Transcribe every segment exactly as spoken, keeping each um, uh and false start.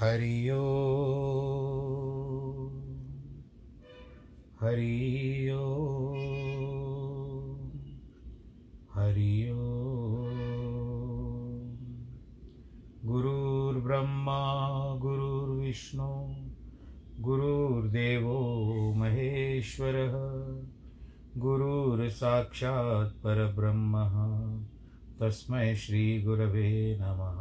हरि ओम हरि ओम हरि ओम। गुरुर्ब्रह्मा गुरुर्विष्णु गुरुर्देवो महेश्वरः गुरुर्साक्षात् परब्रह्म तस्मै श्री गुरवे नमः।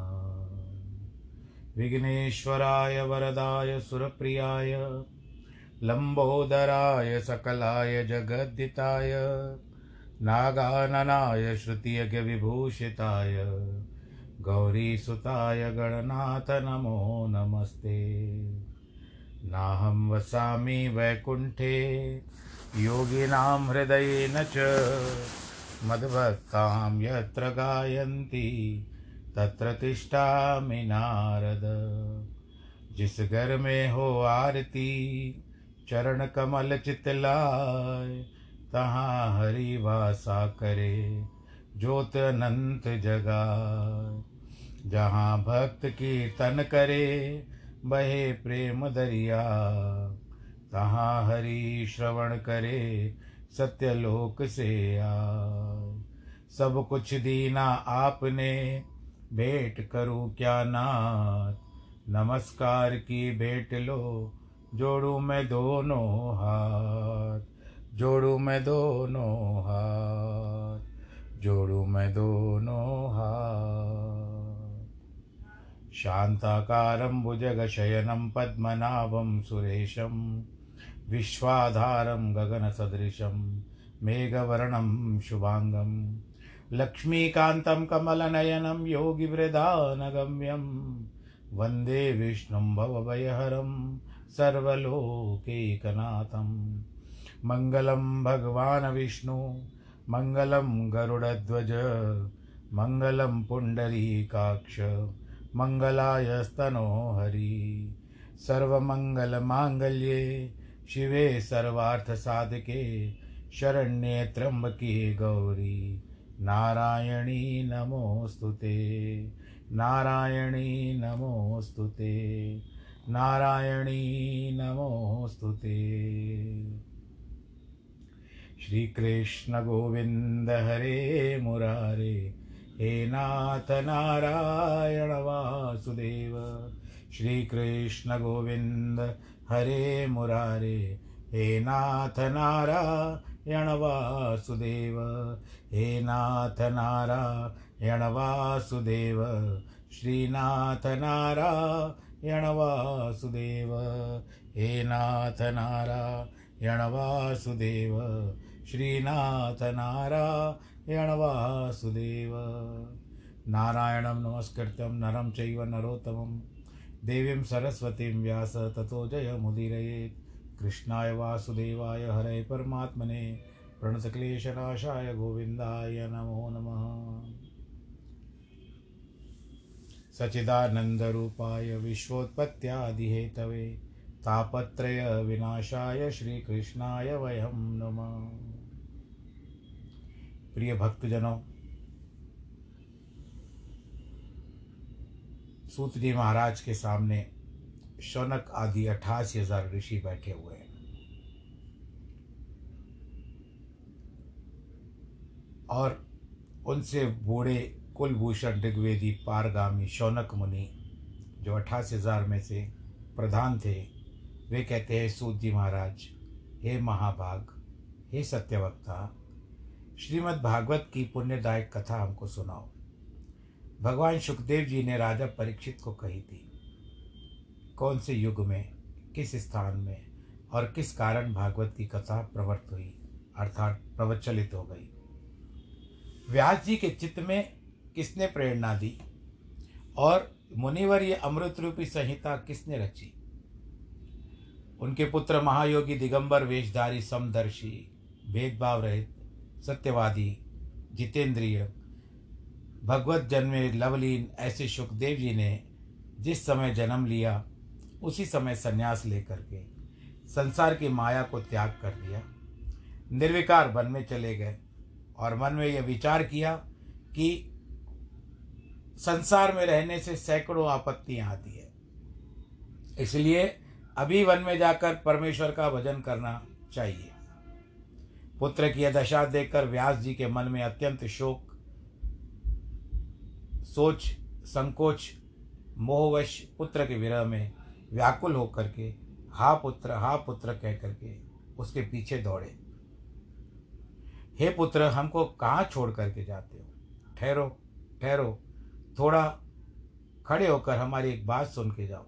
विघ्नेश्वराय वरदाय सुरप्रियाय लंबोदराय सकलाय जगद्दिताय नागाननाय श्रुतियज्ञ विभूषिताय गौरीसुताय गणनाथ नमो नमस्ते। नाहं वसामि वैकुंठे योगिनां हृदयेन च मद्भक्तां यत्र गायन्ति तत्र तिष्ठामि नारद। जिस घर में हो आरती चरण कमल चितलाय तहाँ हरि वासा करे ज्योत अनंत जगाए। जहाँ भक्त कीर्तन करे बहे प्रेम दरिया तहाँ हरि श्रवण करे सत्यलोक से आए। सब कुछ दीना आपने भेंट करूं क्या नाथ नमस्कार की भेंट लो जोड़ू मैं दोनों हाथ जोड़ू मैं दोनों हाथ जोड़ू मैं दोनों हाथ। शांताकारं भुजगशयनं पद्मनाभं सुरेशं विश्वाधारं गगनसदृशं मेघवर्णं शुभांगं लक्ष्मीकान्तं कमलनयनं योगिवृदानगम्यं वन्दे विष्णुं भवभयहरं सर्वलोकैकनाथं। मङ्गलं भगवान् विष्णु मङ्गलं गरुडध्वज मङ्गलं पुण्डरीकाक्ष मङ्गलायस्तनोहरि। सर्वमङ्गलमाङ्गल्ये शिवे सर्वार्थसाधके शरण्ये त्र्यम्बके गौरी नारायणी नमोस्तुते नारायणी नमोस्तुते नारायणी नमोस्तुते। श्री कृष्ण गोविंद हरे मुरारे हे नाथ नारायण वासुदेव। श्री कृष्ण गोविंद हरे मुरारे हे नाथ नारायण यण वासुदेव हे नाथ नारायण वासुदेव श्रीनाथ नारायण वासुदेव हे नाथ नारायण वासुदेव श्रीनाथ नारायण वासुदेव। नारायणं नमस्कृत्यं नरं चैव नरोत्तमं देवीं सरस्वतीं व्यास ततो जयमुदीरयेत्। कृष्णाय वासुदेवाय हरे परमात्मने प्रणतक्लेशनाशाय गोविंदाय नमो नमः। सच्चिदानन्दरूपाय विश्वोत्पत्त्यादिहेतवे तापत्रय विनाशाय श्रीकृष्णाय वयं नमः। प्रिय भक्तजनों, सूत जी महाराज के सामने शौनक आदि अठासी हजार ऋषि बैठे हुए हैं और उनसे बूढ़े कुलभूषण ऋग्वेदी पारगामी शौनक मुनि जो अठासी हजार में से प्रधान थे, वे कहते हैं सूत जी महाराज, हे महाभाग, हे सत्यवक्ता, श्रीमद् भागवत की पुण्यदायक कथा हमको सुनाओ। भगवान सुखदेव जी ने राजा परीक्षित को कही थी कौन से युग में, किस स्थान में और किस कारण भागवत की कथा प्रवृत्त हुई अर्थात प्रवचलित हो गई। व्यास जी के चित्त में किसने प्रेरणा दी और मुनिवर ये अमृत रूपी संहिता किसने रची। उनके पुत्र महायोगी दिगंबर वेशधारी समदर्शी भेदभाव रहित सत्यवादी जितेंद्रिय भगवत जन्मे लवलीन ऐसे सुखदेव जी ने जिस समय जन्म लिया उसी समय सन्यास लेकर के संसार की माया को त्याग कर दिया, निर्विकार वन में चले गए और मन में यह विचार किया कि संसार में रहने से सैकड़ों आपत्तियां आती है इसलिए अभी वन में जाकर परमेश्वर का भजन करना चाहिए। पुत्र की यह दशा देखकर व्यास जी के मन में अत्यंत शोक, सोच, संकोच, मोहवश पुत्र के विरह में व्याकुल होकर के हा पुत्र हा पुत्र कह करके उसके पीछे दौड़े। हे पुत्र, हमको कहाँ छोड़ करके जाते हो? ठहरो ठहरो, थोड़ा खड़े होकर हमारी एक बात सुन के जाओ।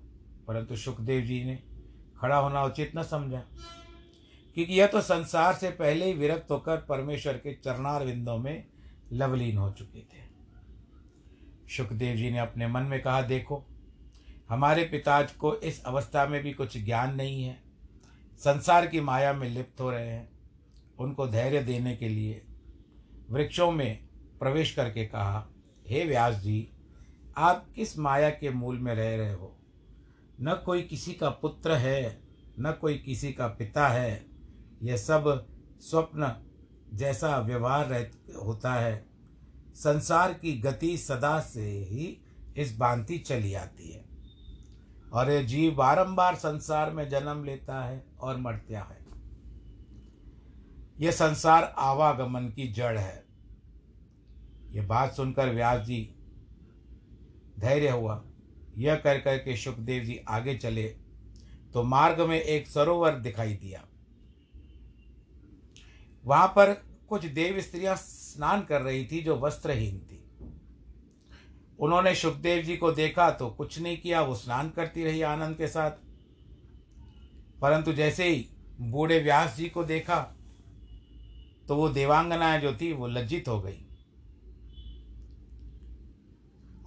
परंतु सुखदेव जी ने खड़ा होना उचित न समझा, क्योंकि यह तो संसार से पहले ही विरक्त होकर परमेश्वर के चरणारविंदों में लवलीन हो चुके थे। सुखदेव जी ने अपने मन में कहा, देखो, हमारे पिताजी को इस अवस्था में भी कुछ ज्ञान नहीं है, संसार की माया में लिप्त हो रहे हैं। उनको धैर्य देने के लिए वृक्षों में प्रवेश करके कहा, हे व्यास जी, आप किस माया के मूल में रह रहे हो? न कोई किसी का पुत्र है, न कोई किसी का पिता है। यह सब स्वप्न जैसा व्यवहार रह होता है। संसार की गति सदा से ही इस भांति चली आती है और यह जीव बारंबार संसार में जन्म लेता है और मरता है। यह संसार आवागमन की जड़ है। यह बात सुनकर व्यास जी धैर्य हुआ। यह कर कर के सुखदेव जी आगे चले तो मार्ग में एक सरोवर दिखाई दिया। वहां पर कुछ देव स्त्रियां स्नान कर रही थी जो वस्त्रहीन थी। उन्होंने सुखदेव जी को देखा तो कुछ नहीं किया, वो स्नान करती रही आनंद के साथ। परंतु जैसे ही बूढ़े व्यास जी को देखा तो वो देवांगनाएं जो थी वो लज्जित हो गई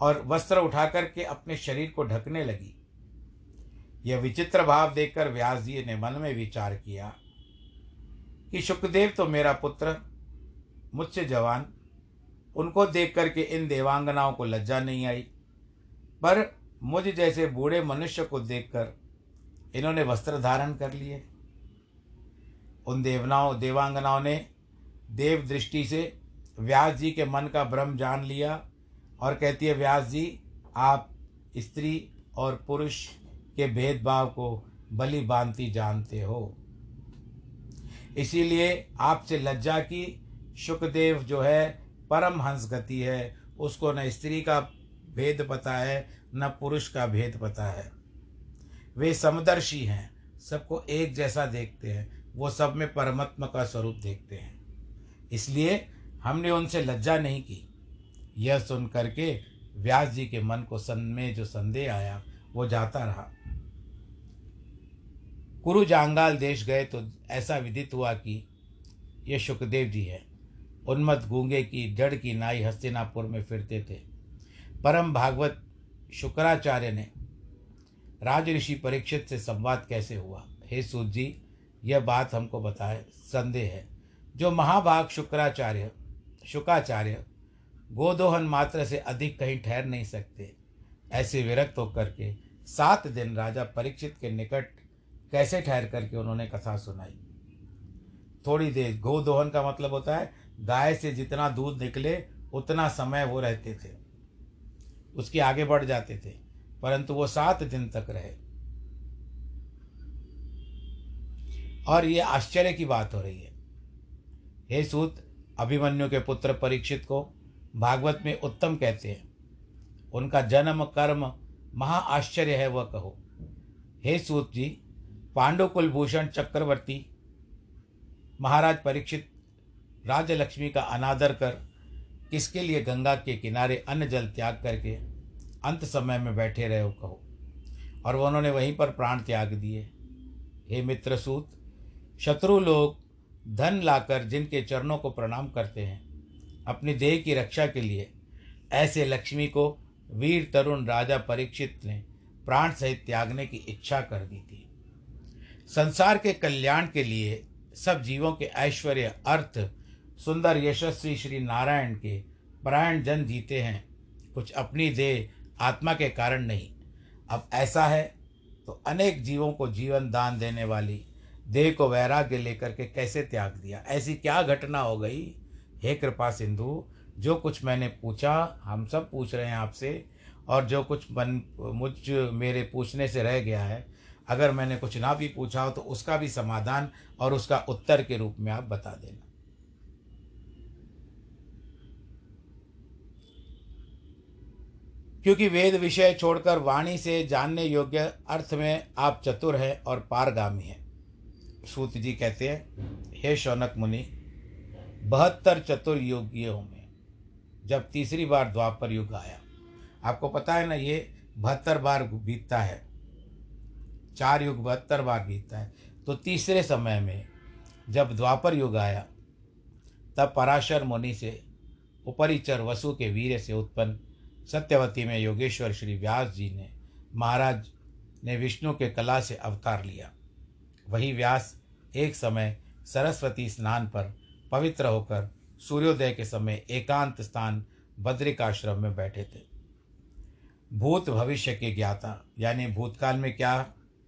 और वस्त्र उठा करके अपने शरीर को ढकने लगी। यह विचित्र भाव देखकर व्यास जी ने मन में विचार किया कि सुखदेव तो मेरा पुत्र, मुझसे जवान, उनको देख करके इन देवांगनाओं को लज्जा नहीं आई, पर मुझ जैसे बूढ़े मनुष्य को देखकर इन्होंने वस्त्र धारण कर लिए। उन देवनाओं देवांगनाओं ने देव दृष्टि से व्यास जी के मन का भ्रम जान लिया और कहती है, व्यास जी, आप स्त्री और पुरुष के भेदभाव को भली भांति जानते हो, इसीलिए आपसे लज्जा की सुखदेव जो है परमहंस गति है, उसको न स्त्री का भेद पता है न पुरुष का भेद पता है। वे समदर्शी हैं, सबको एक जैसा देखते हैं, वो सब में परमात्मा का स्वरूप देखते हैं, इसलिए हमने उनसे लज्जा नहीं की। यह सुन करके व्यास जी के मन को सन में जो संदेह आया वो जाता रहा। कुरु जांगाल देश गए तो ऐसा विदित हुआ कि ये सुखदेव जी हैं। उन्मत्त गूंगे की जड़ की नाई हस्तिनापुर में फिरते थे। परम भागवत शुक्राचार्य ने राजऋषि परीक्षित से संवाद कैसे हुआ, हे सूत जी, यह बात हमको बताए, संदेह है। जो महाभाग शुक्राचार्य शुकाचार्य गोदोहन मात्र से अधिक कहीं ठहर नहीं सकते, ऐसे विरक्त होकर के सात दिन राजा परीक्षित के निकट कैसे ठहर करके उन्होंने कथा सुनाई। थोड़ी देर, गोदोहन का मतलब होता है गाय से जितना दूध निकले उतना समय वो रहते थे, उसके आगे बढ़ जाते थे, परंतु वो सात दिन तक रहे। और ये आश्चर्य की बात हो रही है। हे सूत, अभिमन्यु के पुत्र परीक्षित को भागवत में उत्तम कहते हैं। उनका जन्म कर्म महा आश्चर्य है, वह कहो। हे सूत जी, पांडु कुलभूषण चक्रवर्ती महाराज परीक्षित राजलक्ष्मी का अनादर कर किसके लिए गंगा के किनारे अन्न जल त्याग करके अंत समय में बैठे रहे, हो कहो। और उन्होंने वहीं पर प्राण त्याग दिए। हे मित्र सूत, शत्रु लोग धन लाकर जिनके चरणों को प्रणाम करते हैं, अपने देह की रक्षा के लिए ऐसे लक्ष्मी को वीर तरुण राजा परीक्षित ने प्राण सहित त्यागने की इच्छा कर दी थी। संसार के कल्याण के लिए सब जीवों के ऐश्वर्य, अर्थ, सुंदर, यशस्वी श्री नारायण के परायण जन जीते हैं, कुछ अपनी देह आत्मा के कारण नहीं। अब ऐसा है तो अनेक जीवों को जीवन दान देने वाली देह को वैराग्य लेकर के कैसे त्याग दिया? ऐसी क्या घटना हो गई? हे कृपा सिंधु, जो कुछ मैंने पूछा, हम सब पूछ रहे हैं आपसे, और जो कुछ मन मुझ मेरे पूछने से रह गया है, अगर मैंने कुछ ना भी पूछा हो तो उसका भी समाधान और उसका उत्तर के रूप में आप बता देना। क्योंकि वेद विषय छोड़कर वाणी से जानने योग्य अर्थ में आप चतुर हैं और पारगामी हैं। सूत जी कहते हैं, हे शौनक मुनि, बहत्तर चतुर युगियों में जब तीसरी बार द्वापर युग आया, आपको पता है ना ये बहत्तर बार बीतता है, चार युग बहत्तर बार बीतता है, तो तीसरे समय में जब द्वापर युग आया तब पराशर मुनि से उपरिचर वसु के वीर्य से उत्पन्न सत्यवती में योगेश्वर श्री व्यास जी ने महाराज ने विष्णु के कला से अवतार लिया। वही व्यास एक समय सरस्वती स्नान पर पवित्र होकर सूर्योदय के समय एकांत स्थान बद्रिकाश्रम में बैठे थे। भूत भविष्य के ज्ञाता, यानी भूतकाल में क्या,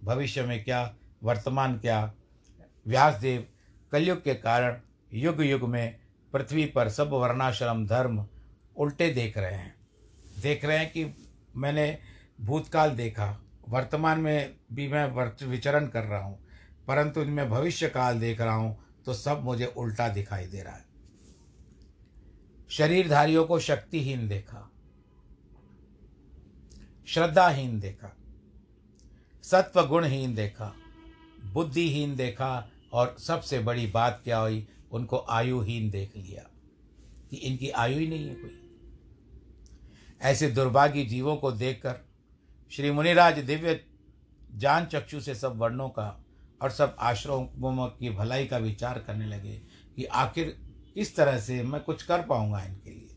भविष्य में क्या, वर्तमान क्या, व्यासदेव कलयुग के कारण युग युग में पृथ्वी पर सब वर्णाश्रम धर्म उल्टे देख रहे हैं। देख रहे हैं कि मैंने भूतकाल देखा, वर्तमान में भी मैं विचरण कर रहा हूँ, परंतु इनमें भविष्य काल देख रहा हूँ तो सब मुझे उल्टा दिखाई दे रहा है। शरीरधारियों को शक्तिहीन देखा, श्रद्धाहीन देखा, सत्व गुणहीन देखा, बुद्धिहीन देखा, और सबसे बड़ी बात क्या हुई, उनको आयुहीन देख लिया कि इनकी आयु ही नहीं है कोई। ऐसे दुर्भागी जीवों को देखकर श्री मुनिराज दिव्य जान चक्षु से सब वर्णों का और सब आश्रमों की भलाई का विचार करने लगे कि आखिर किस तरह से मैं कुछ कर पाऊंगा इनके लिए,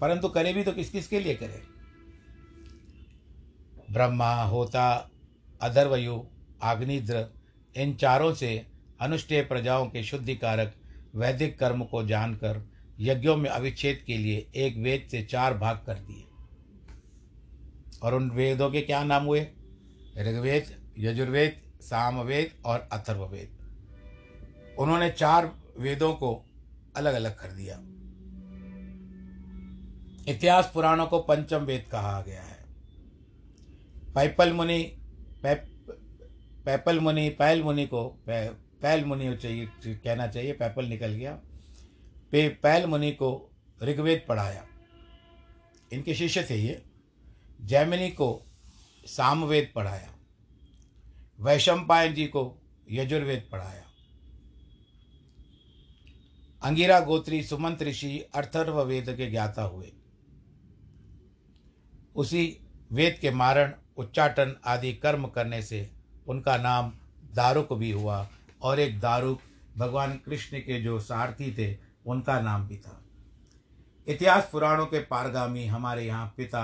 परंतु करे भी तो किस किस के लिए करे। ब्रह्मा, होता, अधर्वयु, आग्निद्र, इन चारों से अनुष्ठेय प्रजाओं के शुद्धिकारक वैदिक कर्म को जानकर यज्ञों में अविच्छेद के लिए एक वेद से चार भाग कर दिए। और उन वेदों के क्या नाम हुए, ऋग्वेद, यजुर्वेद, सामवेद और अथर्ववेद। उन्होंने चार वेदों को अलग अलग कर दिया। इतिहास पुराणों को पंचम वेद कहा गया है। पैपल मुनि पैप पैपल मुनि पैल मुनि को पै, पैल मुनि चाहिए कहना चाहिए, पैपल निकल गया। पे पैल मुनि को ऋग्वेद पढ़ाया, इनके शिष्य थे ये। जैमिनी को सामवेद पढ़ाया, वैशंपायन जी को यजुर्वेद पढ़ाया। अंगिरा गोत्री सुमंत ऋषि अथर्ववेद के ज्ञाता हुए। उसी वेद के मारण, उच्चाटन आदि कर्म करने से उनका नाम दारुक भी हुआ, और एक दारुक भगवान कृष्ण के जो सारथी थे उनका नाम भी था। इतिहास पुराणों के पारगामी हमारे यहाँ पिता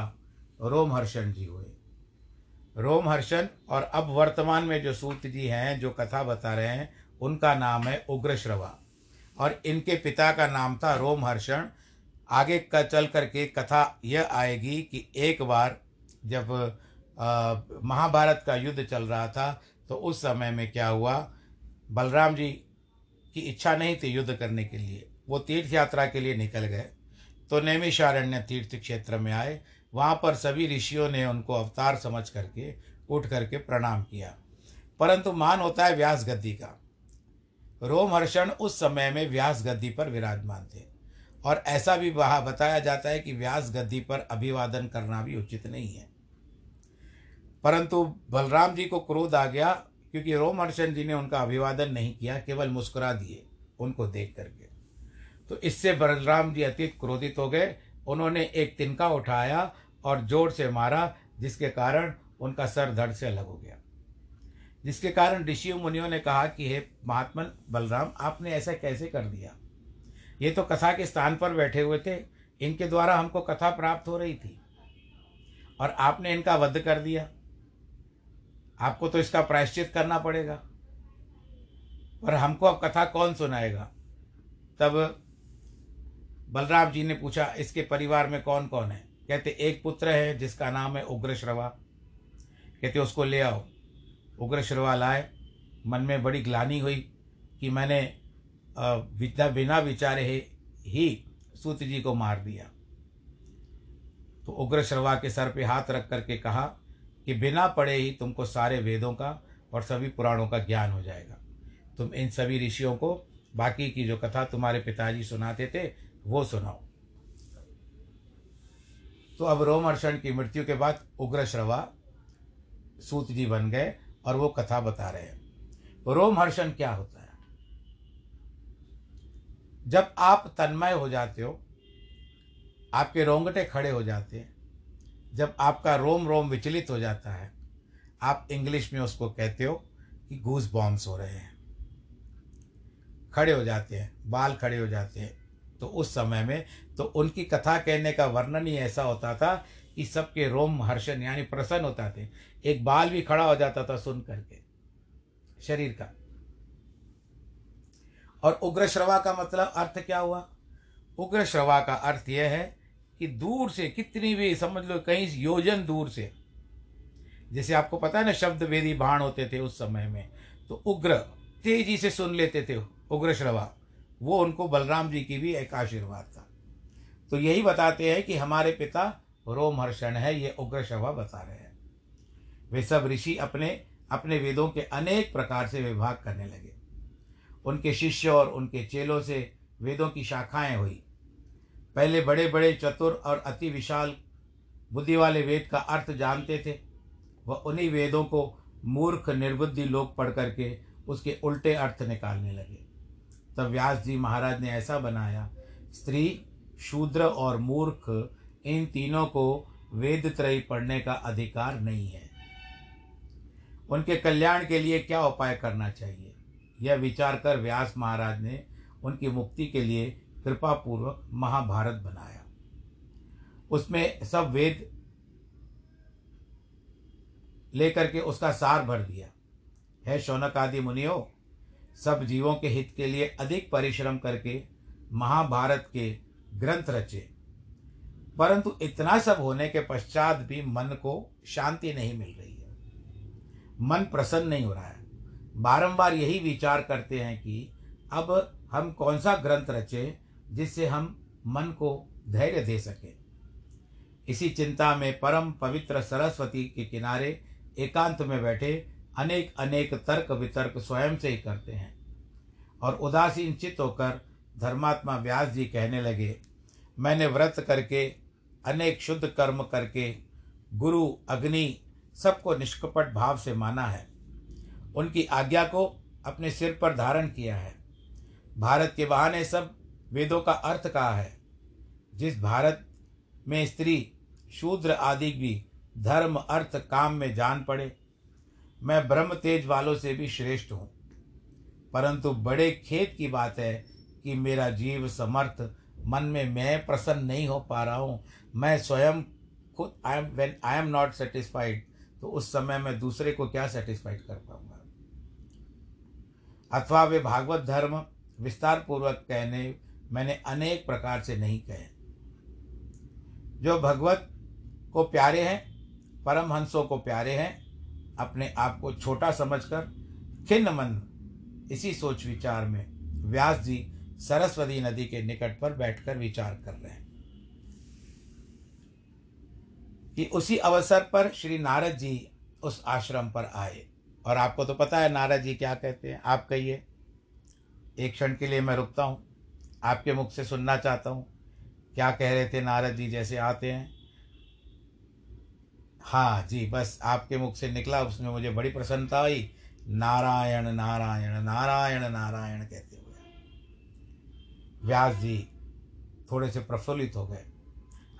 रोमहर्षण जी हुए। रोमहर्षण और अब वर्तमान में जो सूत जी हैं जो कथा बता रहे हैं उनका नाम है उग्रश्रवा, और इनके पिता का नाम था रोमहर्षण। आगे का चल करके कथा यह आएगी कि एक बार जब आ, महाभारत का युद्ध चल रहा था तो उस समय में क्या हुआ, बलराम जी की इच्छा नहीं थी युद्ध करने के लिए, वो तीर्थ यात्रा के लिए निकल गए। तो नैमिषारण्य तीर्थ क्षेत्र में आए, वहाँ पर सभी ऋषियों ने उनको अवतार समझ करके उठ करके प्रणाम किया, परंतु मान होता है व्यास गद्दी का। रोमहर्षण उस समय में व्यास गद्दी पर विराजमान थे, और ऐसा भी वहाँ बताया जाता है कि व्यास गद्दी पर अभिवादन करना भी उचित नहीं है। परंतु बलराम जी को क्रोध आ गया क्योंकि रोमहर्षण जी ने उनका अभिवादन नहीं किया, केवल मुस्कुरा दिए उनको देख करके। तो इससे बलराम जी अत्यंत क्रोधित हो गए। उन्होंने एक तिनका उठाया और जोर से मारा, जिसके कारण उनका सर धड़ से अलग हो गया, जिसके कारण ऋषि मुनियों ने कहा कि हे महात्मन बलराम, आपने ऐसा कैसे कर दिया, ये तो कथा के स्थान पर बैठे हुए थे, इनके द्वारा हमको कथा प्राप्त हो रही थी और आपने इनका वध कर दिया, आपको तो इसका प्रायश्चित करना पड़ेगा, पर हमको अब कथा कौन सुनाएगा। तब बलराम जी ने पूछा, इसके परिवार में कौन कौन है? कहते एक पुत्र है जिसका नाम है उग्रश्रवा। कहते उसको ले आओ। उग्रश्रवा लाए। मन में बड़ी ग्लानि हुई कि मैंने बिना विचारे ही सूत जी को मार दिया। तो उग्रश्रवा के सर पे हाथ रख करके कहा कि बिना पढ़े ही तुमको सारे वेदों का और सभी पुराणों का ज्ञान हो जाएगा। तुम इन सभी ऋषियों को बाकी की जो कथा तुम्हारे पिताजी सुनाते थे वो सुनाओ। तो अब रोमहर्षण की मृत्यु के बाद उग्रश्रवा सूत जी बन गए और वो कथा बता रहे हैं। रोमहर्षण क्या होता है? जब आप तन्मय हो जाते हो, आपके रोंगटे खड़े हो जाते हैं, जब आपका रोम रोम विचलित हो जाता है, आप इंग्लिश में उसको कहते हो कि गूज बॉम्ब्स हो रहे हैं, खड़े हो जाते हैं, बाल खड़े हो जाते हैं। तो उस समय में तो उनकी कथा कहने का वर्णन ही ऐसा होता था कि सबके रोम हर्षण यानी प्रसन्न होता थे, एक बाल भी खड़ा हो जाता था सुन करके शरीर का। और उग्रश्रवा का मतलब अर्थ क्या हुआ? उग्रश्रवा का अर्थ यह है कि दूर से, कितनी भी समझ लो कहीं योजन दूर से, जैसे आपको पता है ना शब्द वेदी बाण होते थे उस समय में, तो उग्र तेजी से सुन लेते थे उग्रश्रवा। वो उनको बलराम जी की भी एक आशीर्वाद था। तो यही बताते हैं कि हमारे पिता रोमहर्षण है, ये उग्रश्रवा बता रहे हैं। वे सब ऋषि अपने अपने वेदों के अनेक प्रकार से विभाग करने लगे। उनके शिष्य और उनके चेलों से वेदों की शाखाएं हुई। पहले बड़े बड़े चतुर और अति विशाल बुद्धि वाले वेद का अर्थ जानते थे, वह उन्हीं वेदों को मूर्ख निर्बुद्धि लोग पढ़ करके उसके उल्टे अर्थ निकालने लगे। तब व्यास जी महाराज ने ऐसा बनाया, स्त्री, शूद्र और मूर्ख इन तीनों को वेद त्रयी पढ़ने का अधिकार नहीं है। उनके कल्याण के लिए क्या उपाय करना चाहिए, यह विचार कर व्यास महाराज ने उनकी मुक्ति के लिए कृपा पूर्वक महाभारत बनाया। उसमें सब वेद लेकर के उसका सार भर दिया है। शौनक आदि मुनियों, सब जीवों के हित के लिए अधिक परिश्रम करके महाभारत के ग्रंथ रचे, परंतु इतना सब होने के पश्चात भी मन को शांति नहीं मिल रही है, मन प्रसन्न नहीं हो रहा है। बारंबार यही विचार करते हैं कि अब हम कौन सा ग्रंथ रचें जिससे हम मन को धैर्य दे सकें। इसी चिंता में परम पवित्र सरस्वती के किनारे एकांत में बैठे अनेक अनेक तर्क वितर्क स्वयं से ही करते हैं। और उदासीन चित्त होकर धर्मात्मा व्यास जी कहने लगे, मैंने व्रत करके अनेक शुद्ध कर्म करके गुरु अग्नि सबको निष्कपट भाव से माना है, उनकी आज्ञा को अपने सिर पर धारण किया है, भारत के बहाने सब वेदों का अर्थ कहा है। जिस भारत में स्त्री शूद्र आदि भी धर्म अर्थ काम में जान पड़े, मैं ब्रह्म तेज वालों से भी श्रेष्ठ हूँ। परंतु बड़े खेद की बात है कि मेरा जीव समर्थ मन में मैं प्रसन्न नहीं हो पा रहा हूँ। मैं स्वयं खुद I am when I am not satisfied, तो उस समय मैं दूसरे को क्या सेटिस्फाइड कर पाऊंगा। अथवा वे भागवत धर्म विस्तार पूर्वक कहने मैंने अनेक प्रकार से नहीं कहे। जो भगवत को प्यारे हैं, परमहंसों को प्यारे हैं, अपने आप को छोटा समझकर खिन्न मन, इसी सोच विचार में व्यास जी सरस्वती नदी के निकट पर बैठकर विचार कर रहे हैं कि उसी अवसर पर श्री नारद जी उस आश्रम पर आए। और आपको तो पता है नारद जी क्या कहते हैं, आप कहिए। एक क्षण के लिए मैं रुकता हूँ, आपके मुख से सुनना चाहता हूँ क्या कह रहे थे नारद जी जैसे आते हैं। हाँ जी, बस आपके मुख से निकला, उसमें मुझे बड़ी प्रसन्नता हुई। नारायण नारायण नारायण नारायण कहते हुए व्यास जी थोड़े से प्रफुल्लित हो गए।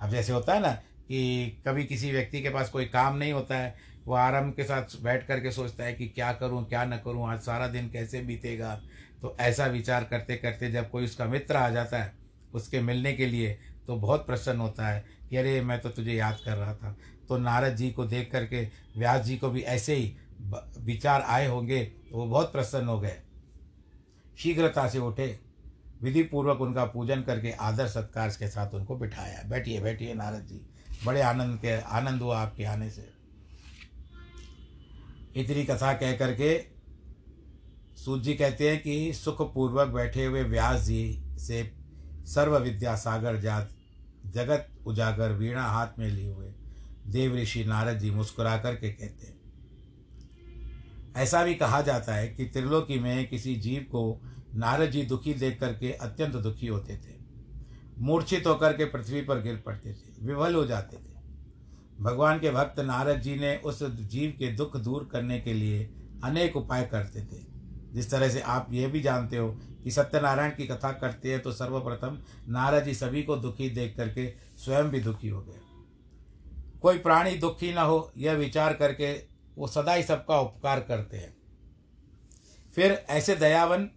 अब जैसे होता है ना कि कभी किसी व्यक्ति के पास कोई काम नहीं होता है, वो आराम के साथ बैठ करके सोचता है कि क्या करूं क्या न करूं, आज सारा दिन कैसे बीतेगा। तो ऐसा विचार करते करते जब कोई उसका मित्र आ जाता है उसके मिलने के लिए, तो बहुत प्रसन्न होता है कि अरे मैं तो तुझे याद कर रहा था। तो नारद जी को देख करके व्यास जी को भी ऐसे ही विचार आए होंगे, तो वो बहुत प्रसन्न हो गए। शीघ्रता से उठे, विधि पूर्वक उनका पूजन करके आदर सत्कार के साथ उनको बिठाया। बैठिए बैठिए नारद जी, बड़े आनंद के आनंद हुआ आपके आने से। इतनी कथा कह करके सूत जी कहते हैं कि सुखपूर्वक बैठे हुए व्यास जी से सर्व विद्या सागर जात जगत उजागर वीणा हाथ में लिए हुए देव ऋषि नारद जी मुस्कुरा करके कहते हैं, ऐसा भी कहा जाता है कि त्रिलोकी में किसी जीव को नारद जी दुखी देख करके अत्यंत दुखी होते थे, मूर्छित होकर के पृथ्वी पर गिर पड़ते थे, विवल हो जाते थे। भगवान के भक्त नारद जी ने उस जीव के दुख दूर करने के लिए अनेक उपाय करते थे। जिस तरह से आप यह भी जानते हो कि सत्यनारायण की कथा करते हैं तो सर्वप्रथम नारद जी सभी को दुखी देख करके स्वयं भी दुखी हो गए। कोई प्राणी दुखी न हो यह विचार करके वो सदा ही सबका उपकार करते हैं। फिर ऐसे दयावन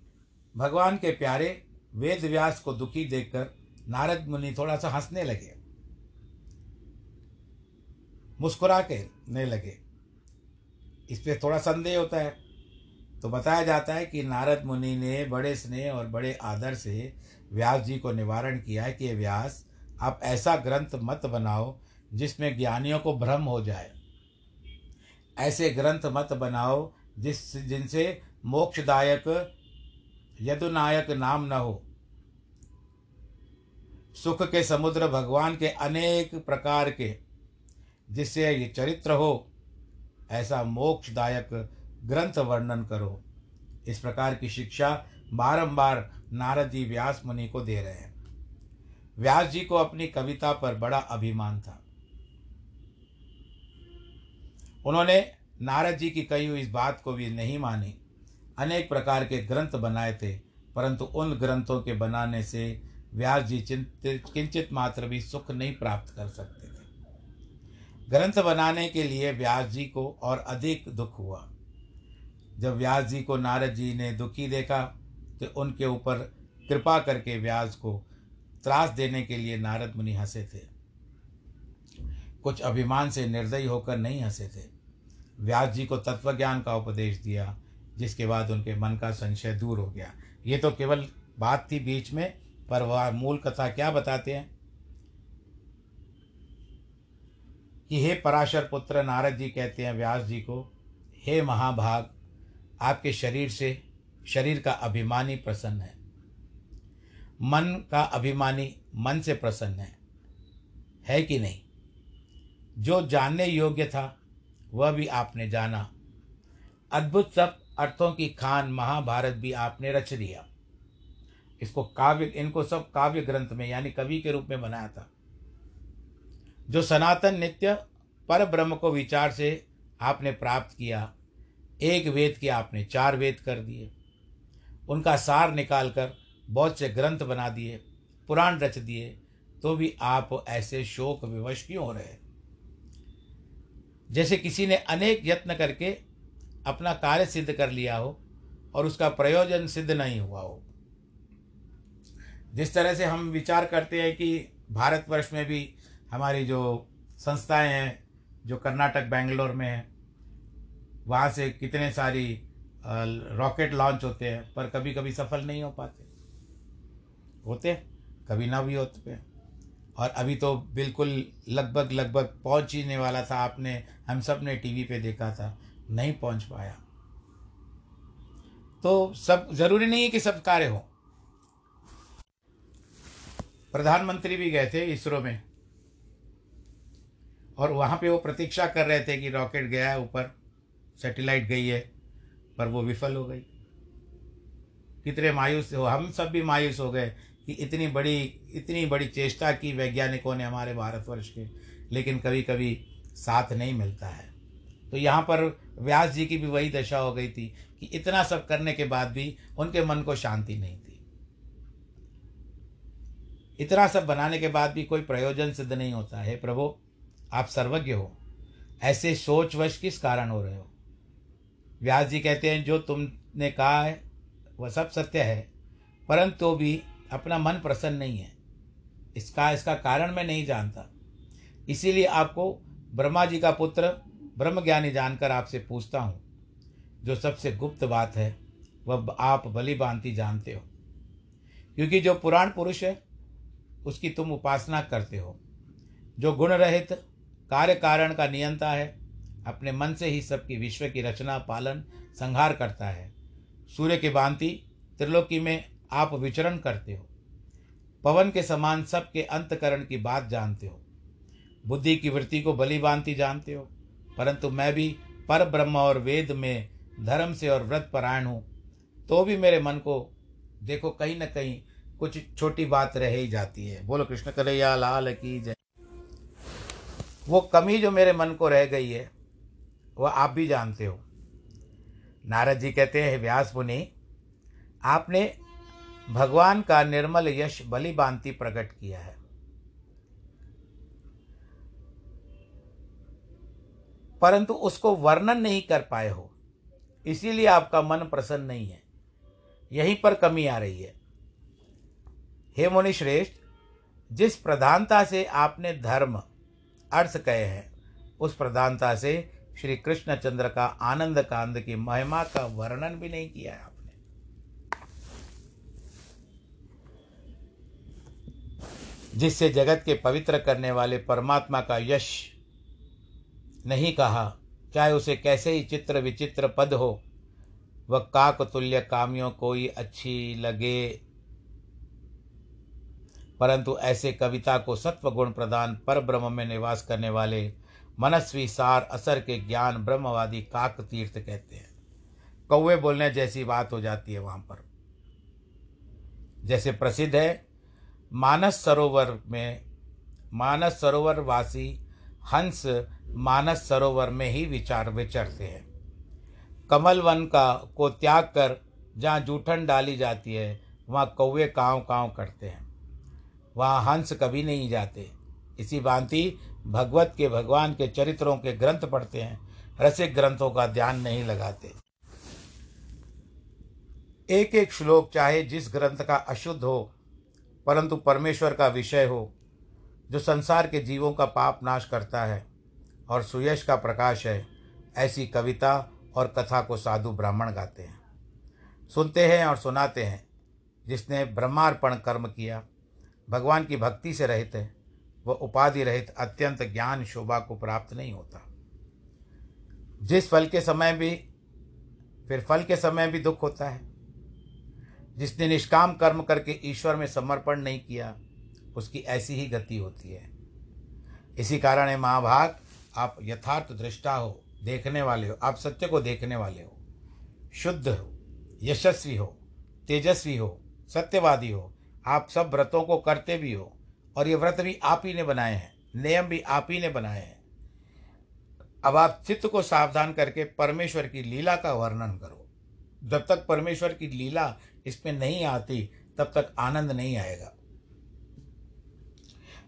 भगवान के प्यारे वेद व्यास को दुखी देखकर नारद मुनि थोड़ा सा हंसने लगे, मुस्कुरा के ने लगे। इस पर थोड़ा संदेह होता है तो बताया जाता है कि नारद मुनि ने बड़े स्नेह और बड़े आदर से व्यास जी को निवारण किया है कि व्यास आप ऐसा ग्रंथ मत बनाओ जिसमें ज्ञानियों को भ्रम हो जाए, ऐसे ग्रंथ मत बनाओ जिस जिनसे मोक्षदायक यदुनायक नाम न हो। सुख के समुद्र भगवान के अनेक प्रकार के जिससे ये चरित्र हो, ऐसा मोक्षदायक ग्रंथ वर्णन करो। इस प्रकार की शिक्षा बारंबार नारद जी व्यास मुनि को दे रहे हैं। व्यास जी को अपनी कविता पर बड़ा अभिमान था। उन्होंने नारद जी की कही हुई इस बात को भी नहीं मानी, अनेक प्रकार के ग्रंथ बनाए थे, परंतु उन ग्रंथों के बनाने से व्यास जी चिंतित किंचित मात्र भी सुख नहीं प्राप्त कर सकते थे। ग्रंथ बनाने के लिए व्यास जी को और अधिक दुख हुआ। जब व्यास जी को नारद जी ने दुखी देखा तो उनके ऊपर कृपा करके व्यास को त्रास देने के लिए नारद मुनि हंसे थे, कुछ अभिमान से निर्दयी होकर नहीं हंसे थे। व्यास जी को तत्वज्ञान का उपदेश दिया, जिसके बाद उनके मन का संशय दूर हो गया। ये तो केवल बात थी बीच में, पर वह मूल कथा क्या बताते हैं कि हे पराशर पुत्र, नारद जी कहते हैं व्यास जी को, हे महाभाग, आपके शरीर से शरीर का अभिमानी प्रसन्न है, मन का अभिमानी मन से प्रसन्न है है कि नहीं? जो जानने योग्य था वह भी आपने जाना, अद्भुत सब अर्थों की खान महाभारत भी आपने रच दिया। इसको काव्य इनको सब काव्य ग्रंथ में यानी कवि के रूप में बनाया था। जो सनातन नित्य पर ब्रह्म को विचार से आपने प्राप्त किया, एक वेद के आपने चार वेद कर दिए, उनका सार निकाल कर बहुत से ग्रंथ बना दिए, पुराण रच दिए, तो भी आप ऐसे शोक विवश क्यों हो रहे? जैसे किसी ने अनेक यत्न करके अपना कार्य सिद्ध कर लिया हो और उसका प्रयोजन सिद्ध नहीं हुआ हो। जिस तरह से हम विचार करते हैं कि भारतवर्ष में भी हमारी जो संस्थाएं हैं, जो कर्नाटक बेंगलोर में हैं, वहाँ से कितने सारी रॉकेट लॉन्च होते हैं, पर कभी कभी सफल नहीं हो पाते होते, कभी ना भी होते। और अभी तो बिल्कुल लगभग लगभग पहुँच ही नहीं वाला था, आपने हम सब ने टीवी पे देखा था, नहीं पहुँच पाया। तो सब जरूरी नहीं है कि सब कार्य हो। प्रधानमंत्री भी गए थे इसरो में और वहाँ पे वो प्रतीक्षा कर रहे थे कि रॉकेट गया है ऊपर, सैटेलाइट गई है, पर वो विफल हो गई। कितने मायूस हो, हम सब भी मायूस हो गए कि इतनी बड़ी इतनी बड़ी चेष्टा की वैज्ञानिकों ने हमारे भारतवर्ष के, लेकिन कभी कभी साथ नहीं मिलता है। तो यहाँ पर व्यास जी की भी वही दशा हो गई थी कि इतना सब करने के बाद भी उनके मन को शांति नहीं थी, इतना सब बनाने के बाद भी कोई प्रयोजन सिद्ध नहीं होता है। प्रभु आप सर्वज्ञ हो, ऐसे सोचवश किस कारण हो रहे हो? व्यास जी कहते हैं जो तुमने कहा है वह सब सत्य है, परंतु भी अपना मन प्रसन्न नहीं है, इसका इसका कारण मैं नहीं जानता। इसीलिए आपको ब्रह्मा जी का पुत्र ब्रह्मज्ञानी जानकर आपसे पूछता हूँ, जो सबसे गुप्त बात है वह आप भली भांति जानते हो, क्योंकि जो पुराण पुरुष है उसकी तुम उपासना करते हो, जो गुण रहित कार्य कारण का नियंता है, अपने मन से ही सबकी विश्व की रचना पालन संहार करता है, सूर्य की भांति त्रिलोकी में आप विचरण करते हो, पवन के समान सबके अंतकरण की बात जानते हो, बुद्धि की वृत्ति को भली भांति जानते हो, परंतु मैं भी पर ब्रह्म और वेद में धर्म से और व्रत परायण हूँ, तो भी मेरे मन को देखो कहीं ना कहीं कुछ छोटी बात रह ही जाती है। बोलो कृष्ण कन्हैया लाल की जय। वो कमी जो मेरे मन को रह गई है वह आप भी जानते हो। नारद जी कहते हैं, व्यास मुनि, आपने भगवान का निर्मल यश भली भांति प्रकट किया है, परंतु उसको वर्णन नहीं कर पाए हो, इसीलिए आपका मन प्रसन्न नहीं है, यहीं पर कमी आ रही है। हे मुनि श्रेष्ठ, जिस प्रधानता से आपने धर्म अर्थ कहे हैं, उस प्रधानता से श्री कृष्णचंद्र का आनंद कांद की महिमा का वर्णन भी नहीं किया है आपने। जिससे जगत के पवित्र करने वाले परमात्मा का यश नहीं कहा, चाहे उसे कैसे ही चित्र विचित्र पद हो, वह काकतुल्य कामियों को ही अच्छी लगे, परंतु ऐसे कविता को सत्व गुण प्रदान पर ब्रह्म में निवास करने वाले मनस्वी सार असर के ज्ञान ब्रह्मवादी काक तीर्थ कहते हैं। कौवे बोलने जैसी बात हो जाती है वहाँ पर। जैसे प्रसिद्ध है मानस सरोवर में, मानस सरोवर वासी हंस मानस सरोवर में ही विचार विचरते हैं। कमल वन का को त्याग कर जहाँ जूठन डाली जाती है वहाँ कौवे काँव काँव करते हैं, वहाँ हंस कभी नहीं जाते। इसी भांति भगवत के भगवान के चरित्रों के ग्रंथ पढ़ते हैं, रसिक ग्रंथों का ध्यान नहीं लगाते। एक एक श्लोक चाहे जिस ग्रंथ का अशुद्ध हो, परंतु परमेश्वर का विषय हो, जो संसार के जीवों का पाप नाश करता है और सुयश का प्रकाश है, ऐसी कविता और कथा को साधु ब्राह्मण गाते हैं, सुनते हैं और सुनाते हैं। जिसने ब्रह्मार्पण कर्म किया, भगवान की भक्ति से रहित है, वह उपाधि रहित अत्यंत ज्ञान शोभा को प्राप्त नहीं होता। जिस फल के समय भी फिर फल के समय भी दुख होता है। जिसने निष्काम कर्म करके ईश्वर में समर्पण नहीं किया, उसकी ऐसी ही गति होती है। इसी कारण है महाभाग, आप यथार्थ दृष्टा हो, देखने वाले हो, आप सत्य को देखने वाले हो, शुद्ध हो, यशस्वी हो, तेजस्वी हो, सत्यवादी हो। आप सब व्रतों को करते भी हो, और ये व्रत भी आप ही ने बनाए हैं, नियम भी आप ही ने बनाए हैं। अब आप चित्त को सावधान करके परमेश्वर की लीला का वर्णन करो। जब तक परमेश्वर की लीला इसमें नहीं आती, तब तक आनंद नहीं आएगा।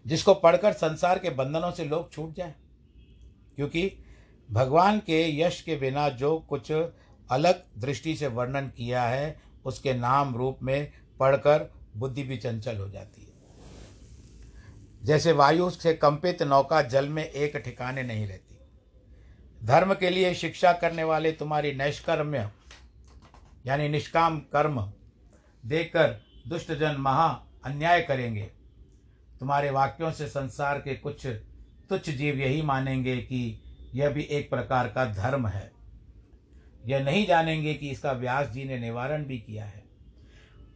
जिसको पढ़कर संसार के बंधनों से लोग छूट जाए, क्योंकि भगवान के यश के बिना जो कुछ अलग दृष्टि से वर्णन किया है, उसके नाम रूप में पढ़कर बुद्धि भी चंचल हो जाती है। जैसे वायु से कंपित नौका जल में एक ठिकाने नहीं रहती, धर्म के लिए शिक्षा करने वाले तुम्हारी नैष्कर्म्य यानी निष्काम कर्म देखकर दुष्टजन महा अन्याय करेंगे। तुम्हारे वाक्यों से संसार के कुछ तुच्छ जीव यही मानेंगे कि यह भी एक प्रकार का धर्म है, यह नहीं जानेंगे कि इसका व्यास जी ने निवारण भी किया है।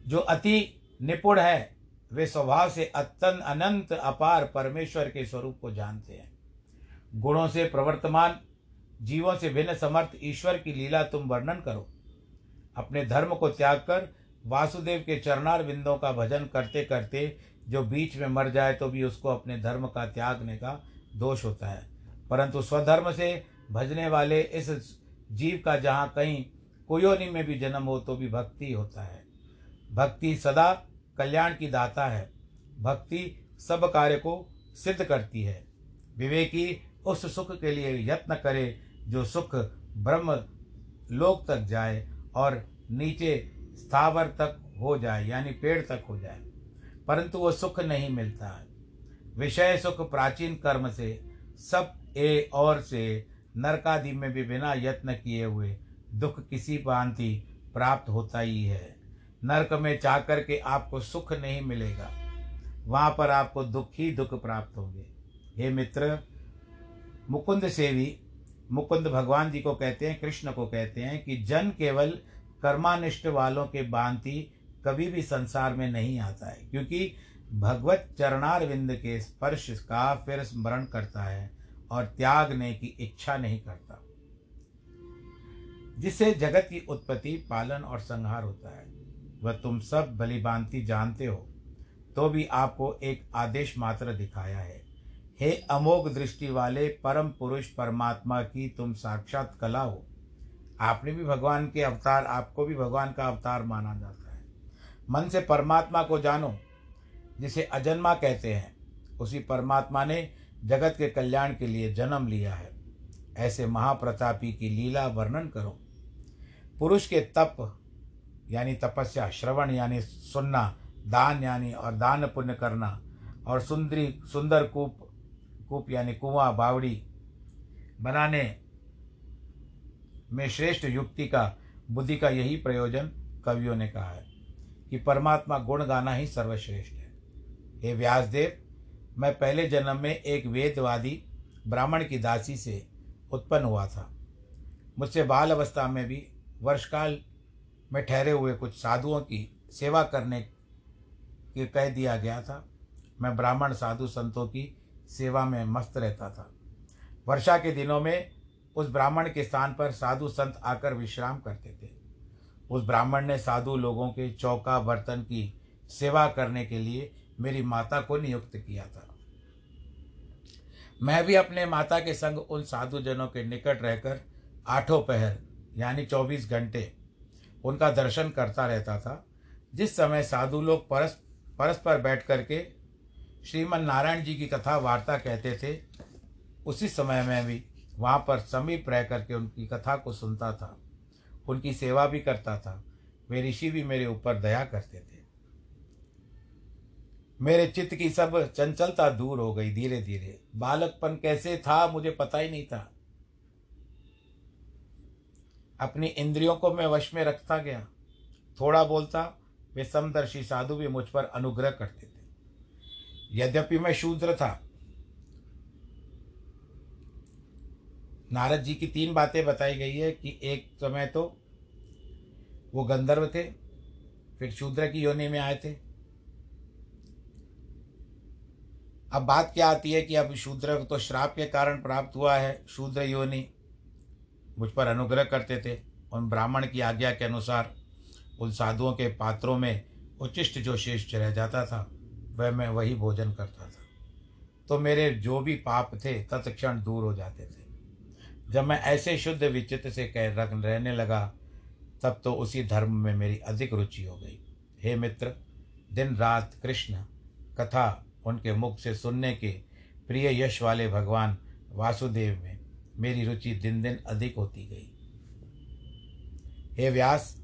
जो अति निपुण है वे स्वभाव से अत्यंत अनंत अपार परमेश्वर के स्वरूप को जानते हैं। गुणों से प्रवर्तमान जीवों से भिन्न समर्थ ईश्वर की लीला तुम वर्णन करो। अपने धर्म को त्याग कर वासुदेव के चरणार बिंदों का भजन करते करते जो बीच में मर जाए तो भी उसको अपने धर्म का त्यागने का दोष होता है, परंतु स्वधर्म से भजने वाले इस जीव का जहाँ कहीं कुयोनि में भी जन्म हो तो भी भक्ति होता है। भक्ति सदा कल्याण की दाता है, भक्ति सब कार्य को सिद्ध करती है। विवेकी उस सुख के लिए यत्न करे जो सुख ब्रह्म लोक तक जाए और नीचे स्थावर तक हो जाए, यानी पेड़ तक हो जाए, परंतु वो सुख नहीं मिलता है। विषय सुख प्राचीन कर्म से सब ए और से नरकादि में भी बिना यत्न किए हुए दुख किसी भांति प्राप्त होता ही है। नरक में जाकर के आपको सुख नहीं मिलेगा, वहाँ पर आपको दुख ही दुख प्राप्त होंगे। हे मित्र, मुकुंद सेवी मुकुंद भगवान जी को कहते हैं, कृष्ण को कहते हैं कि जन केवल कर्मानिष्ठ वालों के भांति कभी भी संसार में नहीं आता है, क्योंकि भगवत चरणारविंद के स्पर्श का फिर स्मरण करता है और त्यागने की इच्छा नहीं करता, जिससे जगत की उत्पत्ति, पालन और संहार होता है, वह तुम सब भलीभांति जानते हो। तो भी आपको एक आदेश मात्र दिखाया है। हे अमोघ दृष्टि वाले परम पुरुष परमात्मा की तुम साक्षात कला हो। आपने भी भगवान के अवतार, आपको भी भगवान का अवतार माना जाता है। मन से परमात्मा को जानो, जिसे अजन्मा कहते हैं। उसी परमात्मा ने जगत के कल्याण के लिए जन्म लिया है। ऐसे महाप्रतापी की लीला वर्णन करो। पुरुष के तप यानी तपस्या, श्रवण यानी सुनना, दान यानी और दान पुण्य करना, और सुंदरी सुंदर कूप कूप यानी कुआं, बावड़ी बनाने में श्रेष्ठ युक्ति का, बुद्धि का यही प्रयोजन कवियों ने कहा है कि परमात्मा गुण गाना ही सर्वश्रेष्ठ है। हे व्यासदेव, मैं पहले जन्म में एक वेदवादी ब्राह्मण की दासी से उत्पन्न हुआ था। मुझसे बाल अवस्था में भी वर्षकाल में ठहरे हुए कुछ साधुओं की सेवा करने के कह दिया गया था। मैं ब्राह्मण साधु संतों की सेवा में मस्त रहता था। वर्षा के दिनों में उस ब्राह्मण के स्थान पर साधु संत आकर विश्राम करते थे। उस ब्राह्मण ने साधु लोगों के चौका बर्तन की सेवा करने के लिए मेरी माता को नियुक्त किया था। मैं भी अपने माता के संग उन साधुजनों के निकट रहकर आठों पहर यानी चौबीस घंटे उनका दर्शन करता रहता था। जिस समय साधु लोग परस परस्पर बैठ करके श्रीमन नारायण जी की कथा वार्ता कहते थे, उसी समय मैं भी वहाँ पर समीप रह करके उनकी कथा को सुनता था, उनकी सेवा भी करता था। वे ऋषि भी मेरे ऊपर दया करते थे। मेरे चित्त की सब चंचलता दूर हो गई। धीरे धीरे बालकपन कैसे था मुझे पता ही नहीं था। अपनी इंद्रियों को मैं वश में रखता गया। थोड़ा बोलता, वे समदर्शी साधु भी मुझ पर अनुग्रह करते थे। यद्यपि मैं शूद्र था। नारद जी की तीन बातें बताई गई है कि एक समय तो वो गंधर्व थे, फिर शूद्र की योनि में आए थे। अब बात क्या आती है कि अब शूद्र तो श्राप के कारण प्राप्त हुआ है, शूद्र योनि। मुझ पर अनुग्रह करते थे। उन ब्राह्मण की आज्ञा के अनुसार उन साधुओं के पात्रों में उच्छिष्ट जो शेष रह जाता था वह मैं वही भोजन करता था, तो मेरे जो भी पाप थे तत्क्षण दूर हो जाते थे। जब मैं ऐसे शुद्ध विचित से कह रहने लगा, तब तो उसी धर्म में मेरी अधिक रुचि हो गई। हे मित्र, दिन रात कृष्ण कथा उनके मुख से सुनने के प्रिय यश वाले भगवान वासुदेव में मेरी रुचि दिन दिन अधिक होती गई। हे व्यास,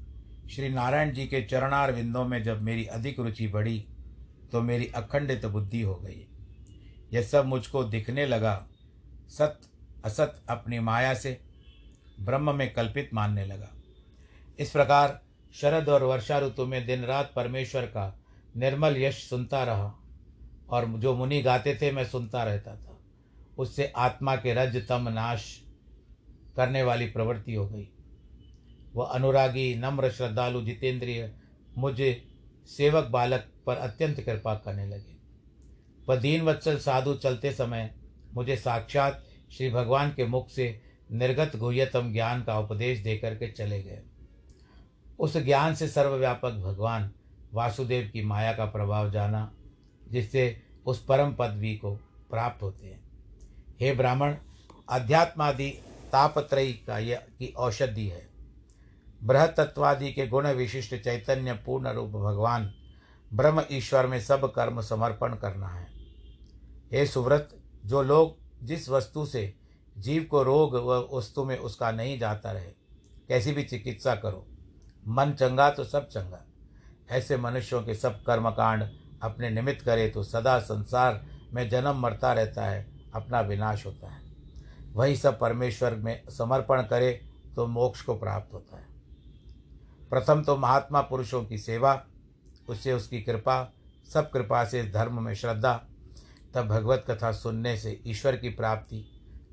श्री नारायण जी के चरणारविंदों में जब मेरी अधिक रुचि बढ़ी तो मेरी अखंडित बुद्धि हो गई। यह सब मुझको दिखने लगा। सत असत अपनी माया से ब्रह्म में कल्पित मानने लगा। इस प्रकार शरद और वर्षा ऋतु में दिन रात परमेश्वर का निर्मल यश सुनता रहा, और जो मुनि गाते थे मैं सुनता रहता था। उससे आत्मा के रज तम नाश करने वाली प्रवृत्ति हो गई। वह अनुरागी, नम्र, श्रद्धालु, जितेंद्रिय मुझे सेवक बालक पर अत्यंत कृपा करने लगे। वह दीन वत्सल साधु चलते समय मुझे साक्षात श्री भगवान के मुख से निर्गत गुह्यतम ज्ञान का उपदेश देकर के चले गए। उस ज्ञान से सर्वव्यापक भगवान वासुदेव की माया का प्रभाव जाना, जिससे उस परम पदवी को प्राप्त होते हैं। हे ब्राह्मण, अध्यात्मादि तापत्रयी का यह की औषधि है। बृहत तत्वादि के गुण विशिष्ट चैतन्य पूर्ण रूप भगवान ब्रह्म ईश्वर में सब कर्म समर्पण करना है। हे सुव्रत, जो लोग जिस वस्तु से जीव को रोग वह वस्तु में उसका नहीं जाता रहे, कैसी भी चिकित्सा करो, मन चंगा तो सब चंगा। ऐसे मनुष्यों के सब कर्मकांड अपने निमित्त करे तो सदा संसार में जन्म मरता रहता है, अपना विनाश होता है। वही सब परमेश्वर में समर्पण करे तो मोक्ष को प्राप्त होता है। प्रथम तो महात्मा पुरुषों की सेवा, उससे उसकी कृपा, सब कृपा से धर्म में श्रद्धा, तब भगवत कथा सुनने से ईश्वर की प्राप्ति,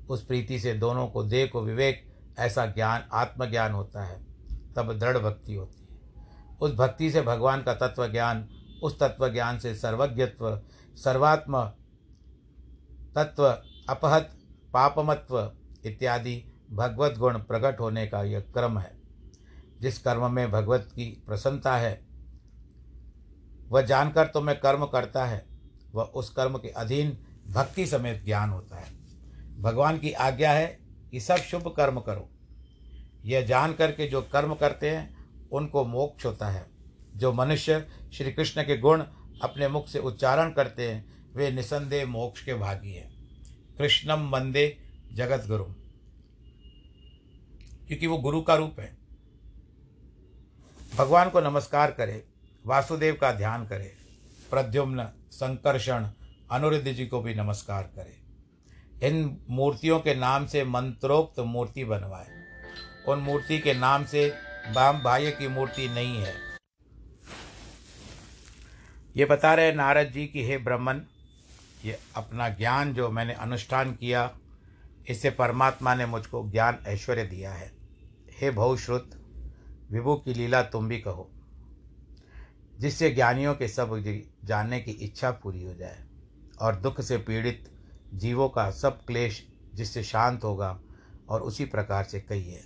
उस प्रीति से दोनों को देह को विवेक, ऐसा ज्ञान आत्मज्ञान होता है। तब दृढ़ भक्ति होती है। उस भक्ति से भगवान का तत्व ज्ञान उस तत्व ज्ञान से सर्वज्ञत्व, सर्वात्म तत्व, अपहत, पापमत्व इत्यादि भगवत गुण प्रकट होने का यह क्रम है। जिस कर्म में भगवत की प्रसन्नता है वह जानकर तो मैं कर्म करता है, वह उस कर्म के अधीन भक्ति समेत ज्ञान होता है। भगवान की आज्ञा है कि सब शुभ कर्म करो, यह जान करके जो कर्म करते हैं उनको मोक्ष होता है। जो मनुष्य श्री कृष्ण के गुण अपने मुख से उच्चारण करते हैं वे निसंदेह मोक्ष के भागी हैं। कृष्णम वंदे जगत गुरु, क्योंकि वो गुरु का रूप है। भगवान को नमस्कार करें, वासुदेव का ध्यान करें, प्रद्युम्न, संकर्षण, अनिरुद्ध जी को भी नमस्कार करें। इन मूर्तियों के नाम से मंत्रोक्त मूर्ति बनवाएं। उन मूर्ति के नाम से बाम भाई की मूर्ति नहीं है। ये बता रहे नारद जी की, हे ब्रह्मन, ये अपना ज्ञान जो मैंने अनुष्ठान किया इससे परमात्मा ने मुझको ज्ञान ऐश्वर्य दिया है। हे भवश्रुत, विभु की लीला तुम भी कहो, जिससे ज्ञानियों के सब जानने की इच्छा पूरी हो जाए और दुख से पीड़ित जीवों का सब क्लेश जिससे शांत होगा, और उसी प्रकार से कहिए।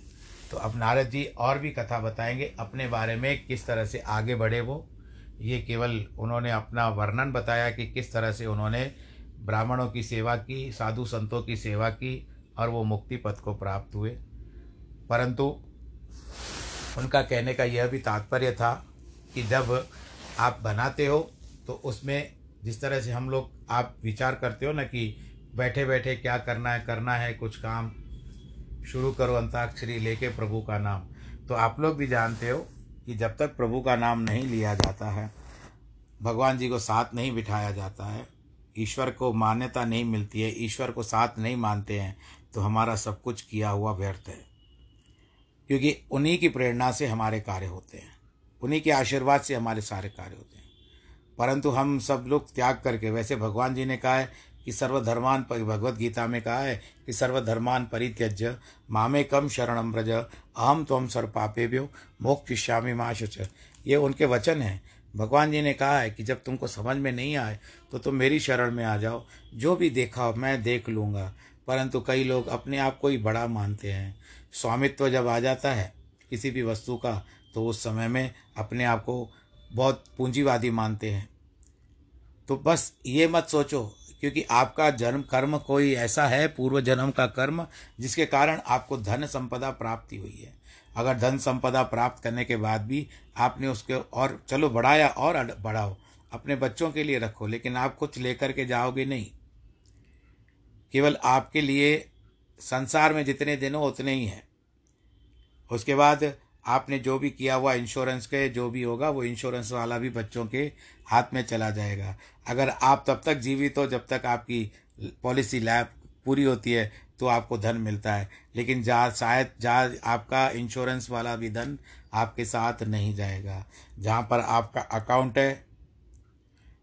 तो अब नारद जी और भी कथा बताएंगे अपने बारे में, किस तरह से आगे बढ़े वो। ये केवल उन्होंने अपना वर्णन बताया कि किस तरह से उन्होंने ब्राह्मणों की सेवा की, साधु संतों की सेवा की और वो मुक्ति पद को प्राप्त हुए। परंतु उनका कहने का यह भी तात्पर्य था कि जब आप बनाते हो तो उसमें जिस तरह से हम लोग आप विचार करते हो ना कि बैठे बैठे क्या करना है, करना है कुछ काम, शुरू करो अंताक्षरी लेके प्रभु का नाम। तो आप लोग भी जानते हो कि जब तक प्रभु का नाम नहीं लिया जाता है, भगवान जी को साथ नहीं बिठाया जाता है, ईश्वर को मान्यता नहीं मिलती है, ईश्वर को साथ नहीं मानते हैं, तो हमारा सब कुछ किया हुआ व्यर्थ है। क्योंकि उन्हीं की प्रेरणा से हमारे कार्य होते हैं, उन्हीं के आशीर्वाद से हमारे सारे कार्य होते हैं। परंतु हम सब लोग त्याग करके, वैसे भगवान जी ने कहा है कि सर्वधर्मान, भगवत गीता में कहा है कि सर्वधर्मान परित्यज्य मामेकम शरणं व्रज अहम त्वं सर्वपापेभ्यो मोक्षयिष्यामि मा शुच। ये उनके वचन हैं। भगवान जी ने कहा है कि जब तुमको समझ में नहीं आए तो तुम मेरी शरण में आ जाओ, जो भी देखा मैं देख लूँगा। परंतु कई लोग अपने आप को ही बड़ा मानते हैं। स्वामित्व जब आ जाता है किसी भी वस्तु का, तो उस समय में अपने आप को बहुत पूंजीवादी मानते हैं। तो बस ये मत सोचो, क्योंकि आपका जन्म कर्म कोई ऐसा है, पूर्व जन्म का कर्म, जिसके कारण आपको धन संपदा प्राप्ति हुई है। अगर धन संपदा प्राप्त करने के बाद भी आपने उसके और चलो बढ़ाया, और बढ़ाओ, अपने बच्चों के लिए रखो, लेकिन आप कुछ लेकर के जाओगे नहीं। केवल आपके लिए संसार में जितने दिन हो उतने ही हैं। उसके बाद आपने जो भी किया हुआ इंश्योरेंस के जो भी होगा, वो इंश्योरेंस वाला भी बच्चों के हाथ में चला जाएगा। अगर आप तब तक जीवित हो जब तक आपकी पॉलिसी लाइफ पूरी होती है तो आपको धन मिलता है, लेकिन जहाँ शायद जहाँ आपका इंश्योरेंस वाला भी धन आपके साथ नहीं जाएगा। जहाँ पर आपका अकाउंट है,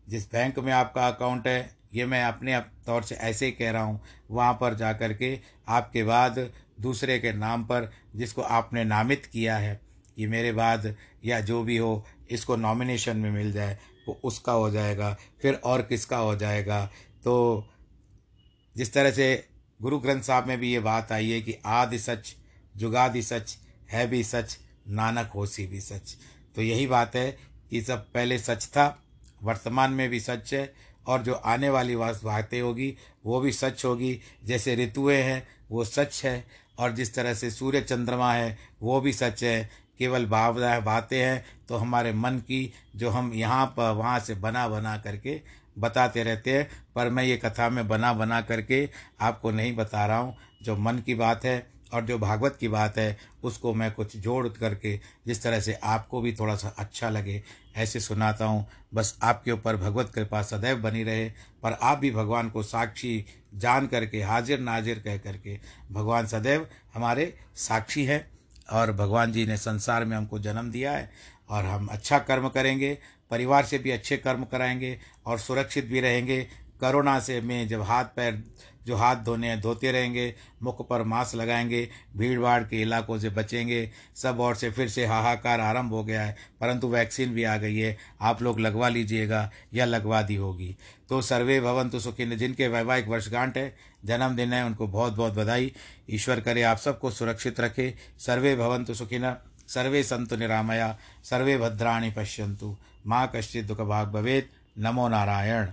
जिस बैंक में आपका अकाउंट है, ये मैं अपने तौर से ऐसे ही कह रहा हूँ, वहाँ पर जा कर के आपके बाद दूसरे के नाम पर जिसको आपने नामित किया है कि मेरे बाद या जो भी हो इसको नॉमिनेशन में मिल जाए, वो उसका हो जाएगा, फिर और किसका हो जाएगा। तो जिस तरह से गुरु ग्रंथ साहब में भी ये बात आई है कि आदि सच, जुगादि सच, है भी सच, नानक होसी भी सच। तो यही बात है कि सब पहले सच था, वर्तमान में भी सच है, और जो आने वाली बातें होगी वो भी सच होगी। जैसे ऋतुएं हैं वो सच है, और जिस तरह से सूर्य चंद्रमा है वो भी सच है। केवल भावनाएं बातें हैं तो हमारे मन की, जो हम यहाँ पर वहाँ से बना बना करके बताते रहते हैं। पर मैं ये कथा में बना बना करके आपको नहीं बता रहा हूँ, जो मन की बात है और जो भागवत की बात है उसको मैं कुछ जोड़ करके, जिस तरह से आपको भी थोड़ा सा अच्छा लगे, ऐसे सुनाता हूँ। बस आपके ऊपर भगवत कृपा सदैव बनी रहे, पर आप भी भगवान को साक्षी जान करके, हाजिर नाजिर कह करके, भगवान सदैव हमारे साक्षी हैं। और भगवान जी ने संसार में हमको जन्म दिया है, और हम अच्छा कर्म करेंगे, परिवार से भी अच्छे कर्म कराएंगे और सुरक्षित भी रहेंगे। कोरोना से में जब हाथ पैर जो हाथ धोने धोते रहेंगे, मुख पर मास्क लगाएंगे, भीड़ भाड़ के इलाकों से बचेंगे। सब ओर से फिर से हाहाकार आरंभ हो गया है, परंतु वैक्सीन भी आ गई है, आप लोग लगवा लीजिएगा या लगवा दी होगी। तो सर्वे भवन्तु सुखिनः, जिनके वैवाहिक वर्षगांठ है, जन्मदिन है, उनको बहुत बहुत बधाई। ईश्वर करे आप सबको सुरक्षित रखे। सर्वे भवन्तु सुखिनः, सर्वे सन्तु निरामया, सर्वे भद्राणि पश्यन्तु, माँ कश्चित् दुःखभाग् भवेत्। नमो नारायण।